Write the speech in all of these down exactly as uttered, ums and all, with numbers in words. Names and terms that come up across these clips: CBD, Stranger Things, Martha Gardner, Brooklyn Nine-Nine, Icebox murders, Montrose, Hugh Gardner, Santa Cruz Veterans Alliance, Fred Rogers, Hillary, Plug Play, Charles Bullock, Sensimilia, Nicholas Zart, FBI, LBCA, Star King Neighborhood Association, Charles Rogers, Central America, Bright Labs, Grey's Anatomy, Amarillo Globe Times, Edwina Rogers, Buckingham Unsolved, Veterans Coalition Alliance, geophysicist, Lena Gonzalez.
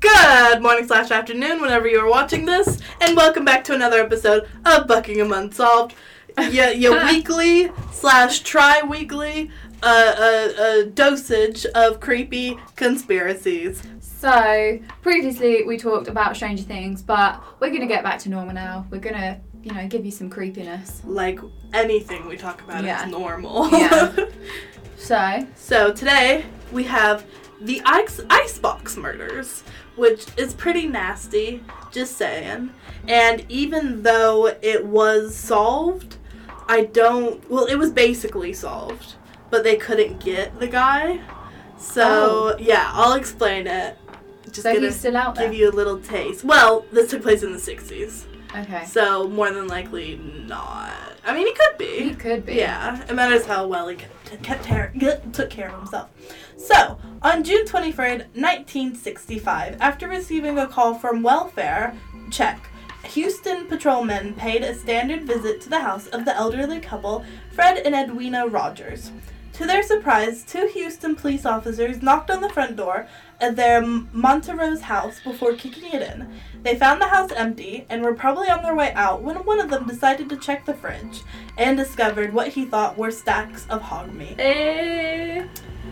Good morning slash afternoon, whenever you are watching this, and welcome back to another episode of Buckingham Unsolved, your, your weekly slash tri-weekly uh, uh, uh, dosage of creepy conspiracies. So, previously we talked about Stranger Things, but we're going to get back to normal now. We're going to, you know, give you some creepiness. Like, anything we talk about yeah. is normal. Yeah. so. So, today we have... The Ice- Icebox murders, which is pretty nasty, just saying. And even though it was solved, I don't... Well, it was basically solved, but they couldn't get the guy. So, oh. yeah, I'll explain it. Just so he's still out there? Give you a little taste. Well, this took place in the sixties. Okay. So, more than likely not. I mean, he could be. He could be. Yeah. It matters how well he kept, kept care, took care of himself. So, on June twenty-third, nineteen sixty-five, after receiving a call from welfare check, Houston patrolmen paid a standard visit to the house of the elderly couple, Fred and Edwina Rogers. To their surprise, two Houston police officers knocked on the front door at their Montrose house before kicking it in. They found the house empty and were probably on their way out when one of them decided to check the fridge and discovered what he thought were stacks of hog meat. Eh.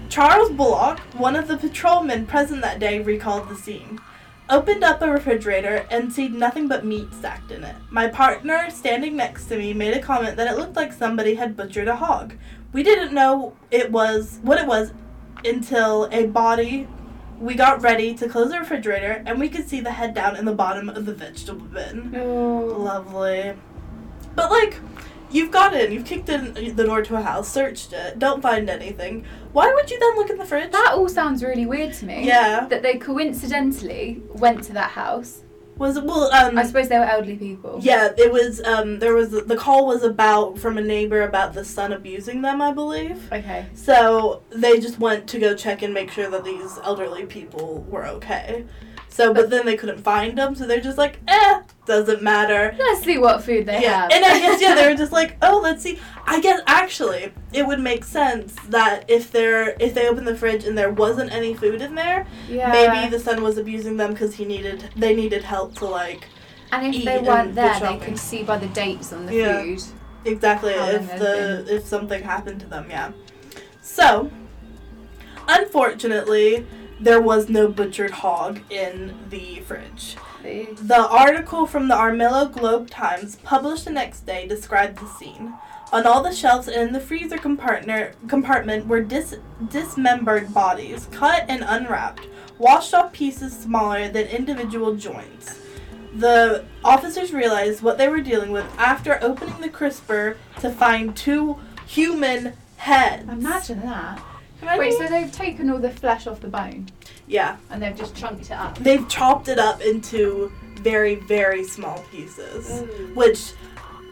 Charles Bullock, one of the patrolmen present that day, recalled the scene. Opened up a refrigerator and seen nothing but meat stacked in it. My partner, standing next to me, made a comment that it looked like somebody had butchered a hog. We didn't know it was what it was until a body... We got ready to close the refrigerator, and we could see the head down in the bottom of the vegetable bin. Oh. Lovely. But, like... You've got in, you've kicked in the door to a house, searched it, don't find anything. Why would you then look in the fridge? That all sounds really weird to me. Yeah. That they coincidentally went to that house. Was it, well, um... I suppose they were elderly people. Yeah, it was, um, there was, the call was about, from a neighbor about the son abusing them, I believe. Okay. So, they just went to go check and make sure that these elderly people were okay. So, but, but then they couldn't find them, so they're just like, eh, doesn't matter. Let's see what food they yeah. have. And I guess, yeah, they were just like, oh, let's see. I guess, actually, it would make sense that if they're, if they opened the fridge and there wasn't any food in there, yeah. maybe the son was abusing them because he needed, they needed help to, like, and if eat they weren't there, the they could see by the dates on the yeah, food. Exactly, if the, been. if something happened to them, yeah. So, unfortunately... There was no butchered hog in the fridge. The article from the Amarillo Globe Times, published the next day, described the scene. On all the shelves and in the freezer compartment were dis- dismembered bodies, cut and unwrapped, washed off pieces smaller than individual joints. The officers realized what they were dealing with after opening the crisper to find two human heads. Imagine that. Ready? Wait, so they've taken all the flesh off the bone? Yeah. And they've just chunked it up? They've chopped it up into very, very small pieces. Ooh. Which,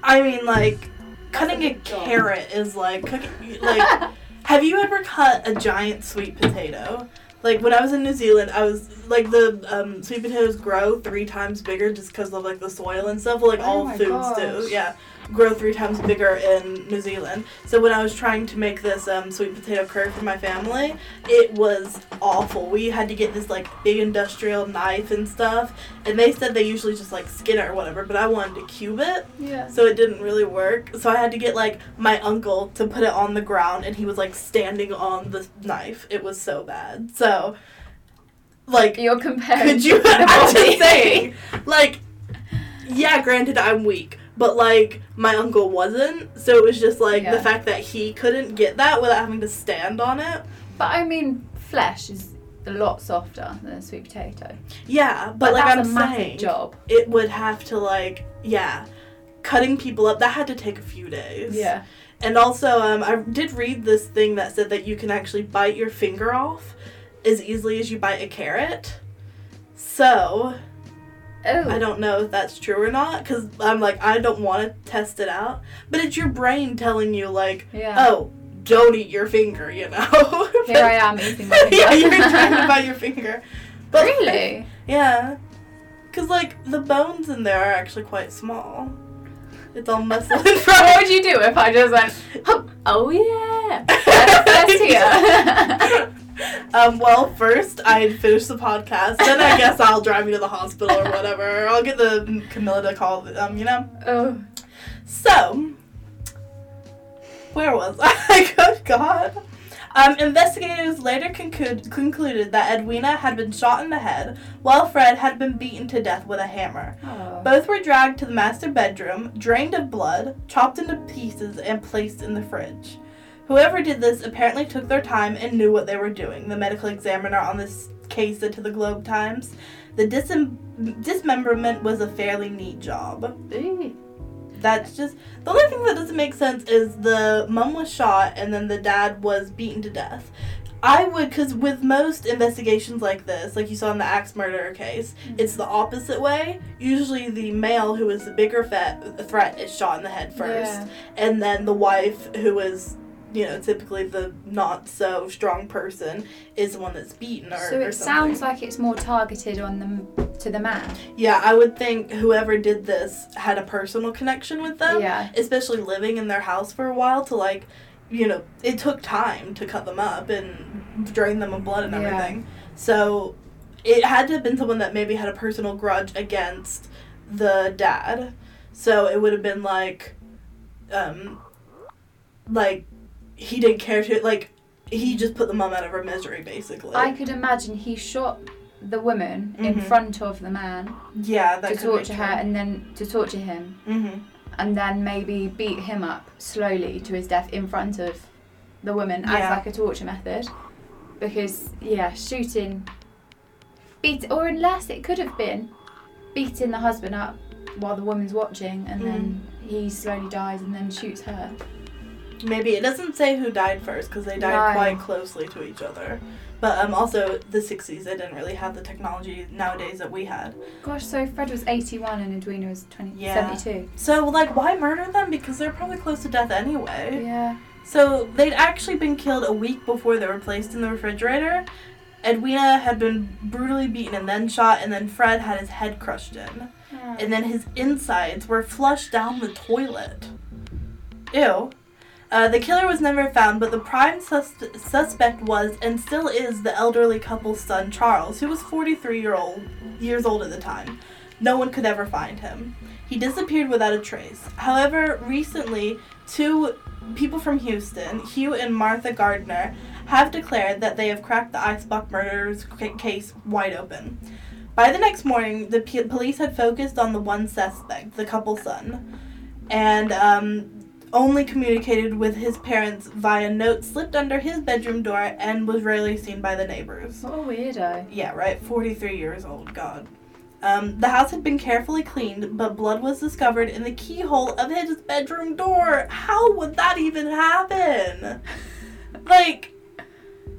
I mean, like, That's cutting a, a carrot is like cooking... Like, have you ever cut a giant sweet potato? Like, when I was in New Zealand, I was... Like, the um, sweet potatoes grow three times bigger just because of, like, the soil and stuff. Like, oh all foods gosh. do. Yeah. Grow three times bigger in New Zealand. So when I was trying to make this um, sweet potato curry for my family, it was awful. We had to get this like big industrial knife and stuff, and they said they usually just like skin it or whatever, but I wanted to cube it, yeah. so it didn't really work. So I had to get like my uncle to put it on the ground, and he was like standing on the knife. It was so bad. So like you're comparing. Could you? I'm just saying. Like, yeah, granted, I'm weak. But, like, my uncle wasn't, so it was just, like, yeah. the fact that he couldn't get that without having to stand on it. But, I mean, flesh is a lot softer than a sweet potato. Yeah, but, but like I'm saying... That's a massive job. It would have to, like, yeah, cutting people up, that had to take a few days. Yeah. And also, um, I did read this thing that said that you can actually bite your finger off as easily as you bite a carrot. So... Oh. I don't know if that's true or not, because I'm like, I don't want to test it out. But it's your brain telling you, like, yeah. oh, don't eat your finger, you know? but, Here I am eating my finger. yeah, you're trying to bite your finger. But, really? Yeah. Because, like, the bones in there are actually quite small. It's all muscle and fat. What would you do if I just went, oh, yeah, that's here. Um, well, first, I'd finish the podcast, then I guess I'll drive you to the hospital or whatever. I'll get the Camilla to call, um, you know? Oh. So, where was I? Good God. Um, investigators later conclu- concluded that Edwina had been shot in the head, while Fred had been beaten to death with a hammer. Oh. Both were dragged to the master bedroom, drained of blood, chopped into pieces, and placed in the fridge. Whoever did this apparently took their time and knew what they were doing, the medical examiner on this case said to the Globe Times. The disem- dismemberment was a fairly neat job. Ooh. That's just... The only thing that doesn't make sense is the mum was shot and then the dad was beaten to death. I would... Because with most investigations like this, like you saw in the axe murderer case, mm-hmm. it's the opposite way. Usually the male who is the bigger fe- threat is shot in the head first. Yeah. And then the wife who is... you know, typically the not-so-strong person is the one that's beaten or So it or sounds like it's more targeted on them to the man. Yeah, I would think whoever did this had a personal connection with them, yeah. especially living in their house for a while to, like, you know, it took time to cut them up and drain them of blood and everything. Yeah. So it had to have been someone that maybe had a personal grudge against the dad. So it would have been, like, um, like... he didn't care to, like, he just put the mum out of her misery, basically. I could imagine he shot the woman mm-hmm. in front of the man. Yeah, that to could torture her and then to torture him. Mm-hmm. And then maybe beat him up slowly to his death in front of the woman yeah. as, like, a torture method. Because, yeah, shooting, beat, or unless it could have been beating the husband up while the woman's watching and mm-hmm. then he slowly dies and then shoots her. Maybe. It doesn't say who died first, because they died no. quite closely to each other. But um, also, the sixties, they didn't really have the technology nowadays that we had. Gosh, so Fred was eighty-one and Edwina was twenty- yeah. seventy-two. So, like, why murder them? Because they're probably close to death anyway. Yeah. So, they'd actually been killed a week before they were placed in the refrigerator. Edwina had been brutally beaten and then shot, and then Fred had his head crushed in. Yeah. And then his insides were flushed down the toilet. Ew. Uh, the killer was never found, but the prime sus- suspect was, and still is, the elderly couple's son, Charles, who was forty-three years old at the time. No one could ever find him. He disappeared without a trace. However, recently, two people from Houston, Hugh and Martha Gardner, have declared that they have cracked the Icebox murders c- case wide open. By the next morning, the p- police had focused on the one suspect, the couple's son, and, um... only communicated with his parents via notes slipped under his bedroom door and was rarely seen by the neighbors. What a weirdo. Yeah, right? forty-three years old, God. Um, the house had been carefully cleaned, but blood was discovered in the keyhole of his bedroom door. How would that even happen? Like,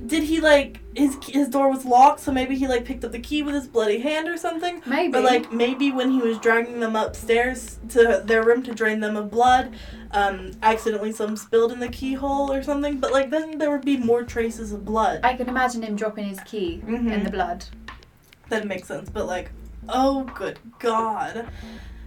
did he, like, his his door was locked, so maybe he, like, picked up the key with his bloody hand or something? Maybe. But, like, maybe when he was dragging them upstairs to their room to drain them of blood, um, accidentally some spilled in the keyhole or something. But, like, then there would be more traces of blood. I can imagine him dropping his key mm-hmm. in the blood. That makes sense. But, like, oh, good God.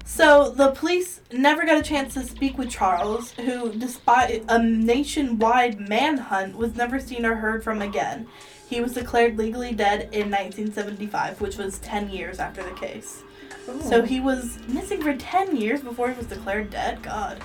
So, the police never got a chance to speak with Charles, who, despite a nationwide manhunt, was never seen or heard from again. He was declared legally dead in nineteen seventy-five, which was ten years after the case. Ooh. So, he was missing for ten years before he was declared dead? God.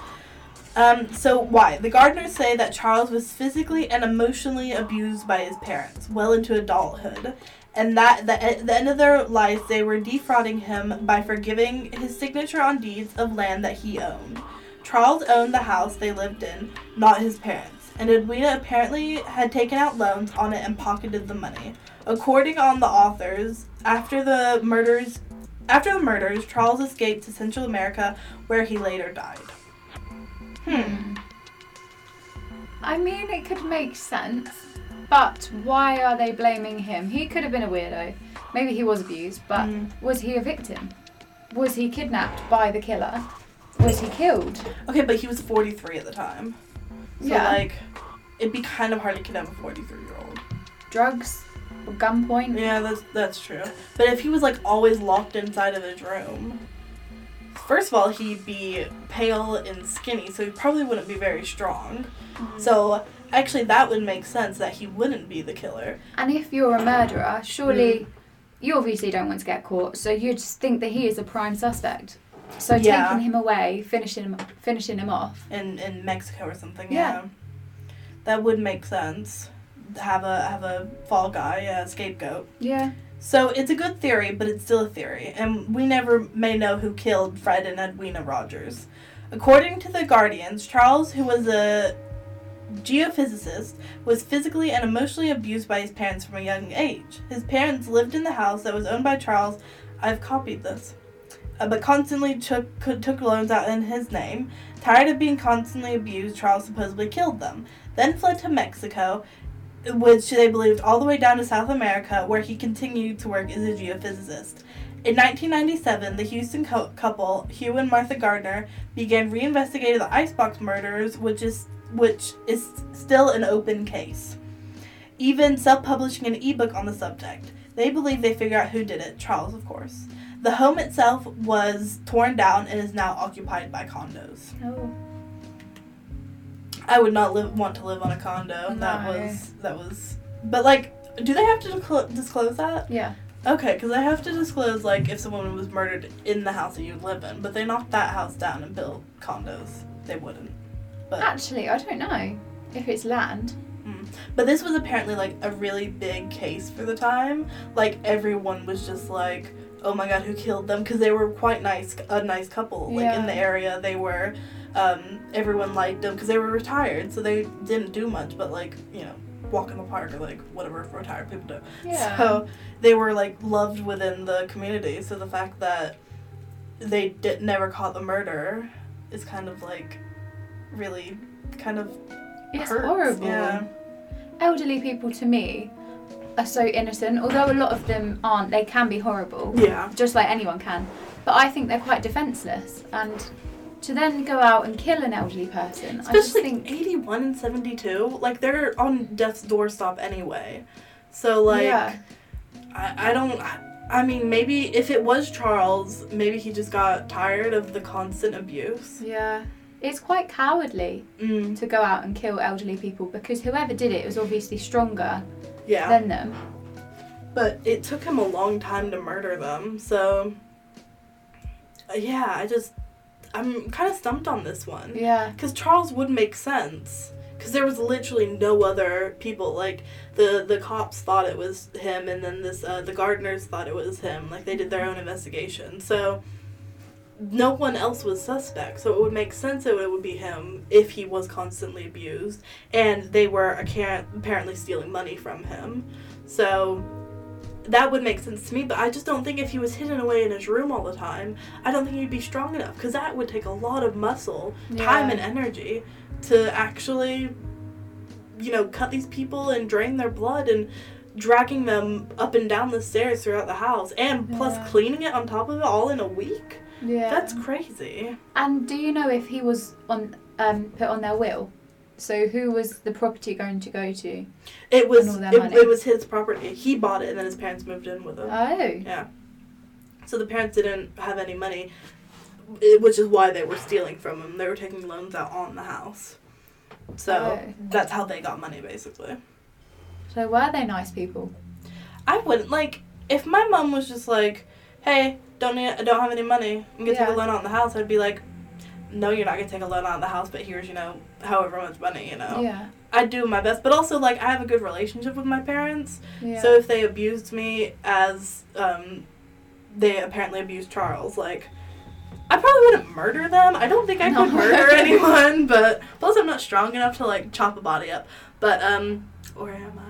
Um, so, why? The Gardners say that Charles was physically and emotionally abused by his parents, well into adulthood. And that the, at the end of their lives, they were defrauding him by forgiving his signature on deeds of land that he owned. Charles owned the house they lived in, not his parents, and Edwina apparently had taken out loans on it and pocketed the money. According on the authors, after the murders, after the murders, Charles escaped to Central America, where he later died. Hmm. I mean, it could make sense. But why are they blaming him? He could have been a weirdo. Maybe he was abused, but mm. was he a victim? Was he kidnapped by the killer? Was he killed? Okay, but he was forty-three at the time. So, yeah. like, it'd be kind of hard to kidnap a forty-three-year-old. Drugs? Gunpoint? Yeah, that's that's true. But if he was, like, always locked inside of his room... first of all, he'd be pale and skinny, so he probably wouldn't be very strong. Mm-hmm. So actually that would make sense that he wouldn't be the killer. And if you're a murderer, surely mm. you obviously don't want to get caught, so you'd think that he is a prime suspect. So yeah. taking him away, finishing him, finishing him off. In in Mexico or something, yeah. yeah. That would make sense. Have a have a fall guy, a scapegoat. Yeah. So it's a good theory, but it's still a theory, and we never may know who killed Fred and Edwina Rogers. According to the Guardians, Charles, who was a geophysicist, was physically and emotionally abused by his parents from a young age. His parents lived in the house that was owned by Charles. I've copied this. Uh, but constantly took took loans out in his name. Tired of being constantly abused, Charles supposedly killed them, then fled to Mexico, which they believed all the way down to South America, where he continued to work as a geophysicist. In nineteen ninety-seven, the Houston co- couple, Hugh and Martha Gardner, began reinvestigating the Icebox murders, which is which is still an open case, even self-publishing an ebook on the subject. They believe they figure out who did it, Charles, of course. The home itself was torn down and is now occupied by condos. Oh. I would not live, want to live on a condo. No. That was, that was, but like, do they have to disclo- disclose that? Yeah. Okay, because I have to disclose, like, if someone was murdered in the house that you live in, but they knocked that house down and built condos. They wouldn't. But actually, I don't know if it's land. Mm. But this was apparently, like, a really big case for the time. Like, everyone was just like, oh my god, who killed them? Because they were quite nice, a nice couple. Like, yeah. in the area, they were, um, everyone liked them because they were retired, so they didn't do much, but, like, you know, walk in the park or, like, whatever retired people do. Yeah. So they were, like, loved within the community, so the fact that they did, never caught the murderer is kind of, like, really kind of It's hurts. Horrible. Yeah. Elderly people, to me, are so innocent, although a lot of them aren't. They can be horrible, yeah, just like anyone can, but I think they're quite defenseless, and to then go out and kill an elderly person, especially I just think eighty-one and seventy-two, like, they're on death's doorstep anyway, so like yeah. I, I don't I, I mean, maybe if it was Charles, maybe he just got tired of the constant abuse. Yeah. It's quite cowardly mm. to go out and kill elderly people, because whoever did it was obviously stronger yeah. than them. But it took him a long time to murder them, so yeah, I just, I'm kind of stumped on this one. Yeah. Because Charles would make sense, because there was literally no other people. Like, the, the cops thought it was him, and then this uh, the gardeners thought it was him. Like, they did their own investigation, so no one else was suspect, so it would make sense that it would be him if he was constantly abused, and they were apparently stealing money from him, so that would make sense to me. But I just don't think, if he was hidden away in his room all the time, I don't think he'd be strong enough, because that would take a lot of muscle, yeah. time and energy to actually, you know, cut these people and drain their blood and dragging them up and down the stairs throughout the house, and plus yeah. cleaning it on top of it all in a week. Yeah. That's crazy. And do you know if he was on um, put on their will? So who was the property going to go to? It was it, it was his property. He bought it and then his parents moved in with him. Oh. Yeah. So the parents didn't have any money, which is why they were stealing from him. They were taking loans out on the house. So oh. that's how they got money, basically. So were they nice people? I wouldn't, like, if my mum was just like, hey, don't need, I don't have any money, I'm going to yeah. take a loan out of the house, I'd be like, no, you're not going to take a loan out of the house, but here's, you know, however much money, you know. Yeah. I'd do my best. But also, like, I have a good relationship with my parents, yeah. so if they abused me as um, they apparently abused Charles, like, I probably wouldn't murder them. I don't think I no. could murder anyone, but plus I'm not strong enough to, like, chop a body up. But, um, or am I?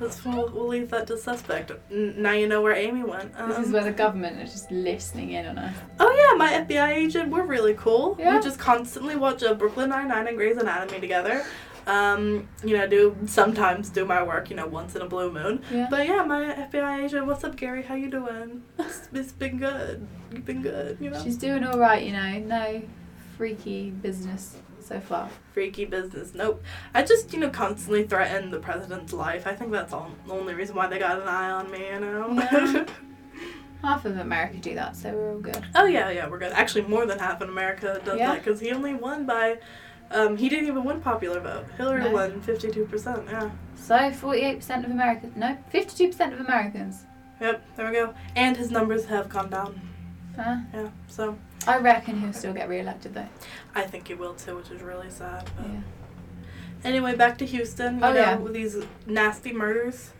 Let's, we'll, we'll leave that to suspect. N- now you know where Amy went. Um, this is where the government is just listening in on us. Oh yeah, my F B I agent, we're really cool. Yeah. We just constantly watch a Brooklyn Nine-Nine and Grey's Anatomy together. Um, you know, do sometimes do my work, you know, once in a blue moon. Yeah. But yeah, my F B I agent, what's up, Gary? How you doing? It's, it's been good. You've been good, you know? She's doing all right, you know. No freaky business so far. Freaky business. Nope. I just, you know, constantly threaten the president's life. I think that's all, the only reason why they got an eye on me, you know? Yeah. Half of America do that, so we're all good. Oh, yeah, yeah, we're good. Actually, more than half in America does yeah. that, because he only won by... Um, he didn't even win popular vote. Hillary no. won fifty-two percent, yeah. So, forty-eight percent of Americans... No, fifty-two percent of Americans. Yep, there we go. And his numbers have gone down. Huh? Yeah, so... I reckon he'll still get re-elected, though. I think he will, too, which is really sad. But. Yeah. Anyway, back to Houston, you oh, know, yeah. with these nasty murders.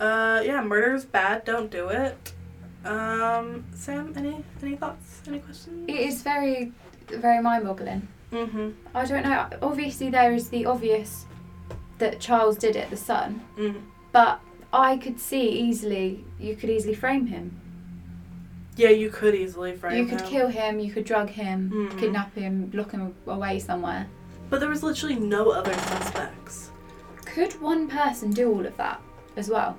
Uh, yeah, murder's bad, don't do it. Um, Sam, any any thoughts, any questions? It is very, very mind-boggling. Mm-hmm. I don't know, obviously there is the obvious that Charles did it, the son, mm-hmm. but I could see easily, you could easily frame him. Yeah, you could easily frame him. You could him. kill him, you could drug him, mm-hmm. kidnap him, lock him away somewhere. But there was literally no other suspects. Could one person do all of that as well?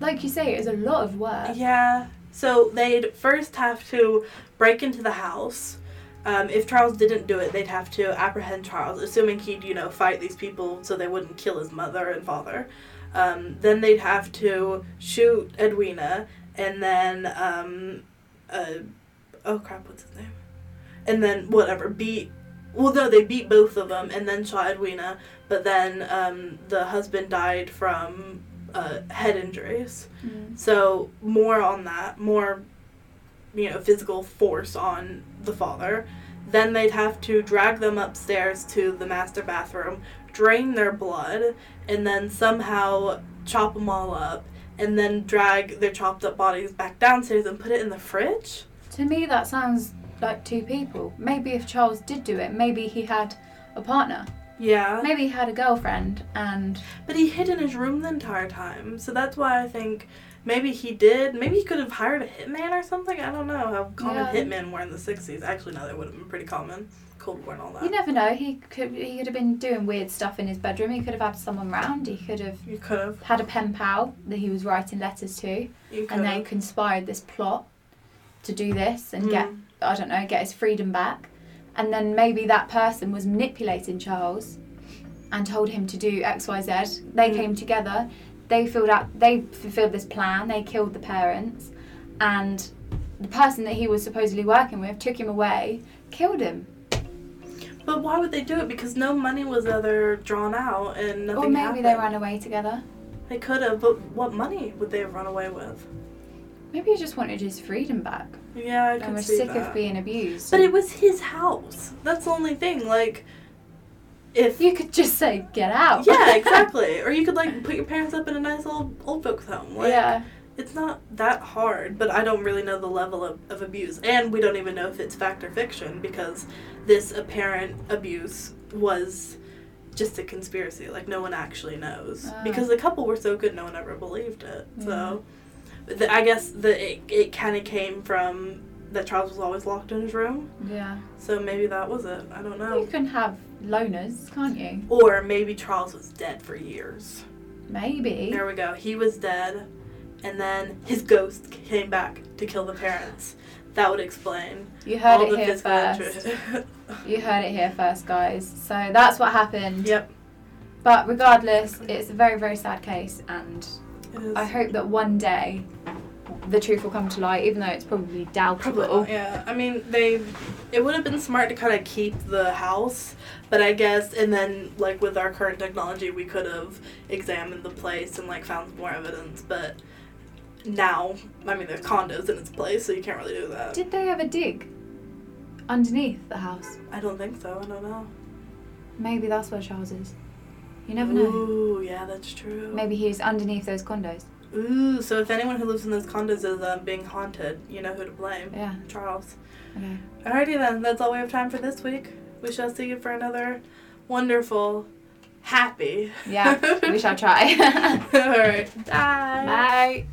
Like you say, it was a lot of work. Yeah. So they'd first have to break into the house. Um, if Charles didn't do it, they'd have to apprehend Charles, assuming he'd, you know, fight these people so they wouldn't kill his mother and father. Um, then they'd have to shoot Edwina, and then, um, uh, oh crap, what's his name? And then, whatever, beat... Well, no, they beat both of them and then shot Edwina, but then um, the husband died from uh, head injuries. Mm-hmm. So, more on that. More, you know, physical force on the father. Then they'd have to drag them upstairs to the master bathroom, drain their blood, and then somehow chop them all up, and then drag their chopped up bodies back downstairs and put it in the fridge? To me, that sounds... like two people. Maybe if Charles did do it, maybe he had a partner. Yeah. Maybe he had a girlfriend and... But he hid in his room the entire time, so that's why I think maybe he did. Maybe he could have hired a hitman or something. I don't know how common yeah. hitmen were in the sixties. Actually, no, they would have been pretty common. Cold War and all that. You never know. He could He could have been doing weird stuff in his bedroom. He could have had someone round. He could have... You could have. Had a pen pal that he was writing letters to. You could And have. They conspired this plot to do this and mm. get... I don't know, get his freedom back. And then maybe that person was manipulating Charles and told him to do X, Y, Z. They mm. came together, they filled out, they fulfilled this plan, they killed the parents, and the person that he was supposedly working with took him away, killed him. But why would they do it? Because no money was ever drawn out and nothing happened. Or maybe happened. They ran away together. They could have, but what money would they have run away with? Maybe he just wanted his freedom back. Yeah, I can see that. And was sick of being abused. But it was his house. That's the only thing. Like, if... You could just say, get out. Yeah, exactly. Or you could, like, put your parents up in a nice old, old folks home. Like, yeah. It's not that hard, but I don't really know the level of, of abuse. And we don't even know if it's fact or fiction, because this apparent abuse was just a conspiracy. Like, no one actually knows. Oh. Because the couple were so good, no one ever believed it. Yeah. So... I guess that it, it kind of came from that Charles was always locked in his room. Yeah. So maybe that was it. I don't know. You can have loners, can't you? Or maybe Charles was dead for years. Maybe. There we go. He was dead, and then his ghost came back to kill the parents. That would explain. You heard all it the here first. You heard it here first, guys. So that's what happened. Yep. But regardless, it's a very, very sad case, and... I hope that one day the truth will come to light, even though it's probably doubtful. Probably, yeah, I mean, they. It would have been smart to kind of keep the house, but I guess, and then, like, with our current technology, we could have examined the place and, like, found more evidence, but now, I mean, there's condos in its place, so you can't really do that. Did they ever dig underneath the house? I don't think so, I don't know. Maybe that's where Charles is. You never know. Ooh, yeah, that's true. Maybe he's underneath those condos. Ooh, so if anyone who lives in those condos is uh, being haunted, you know who to blame. Yeah. Charles. Okay. Alrighty then, that's all we have time for this week. We shall see you for another wonderful, happy... Yeah, we shall try. Alright. Bye. Bye.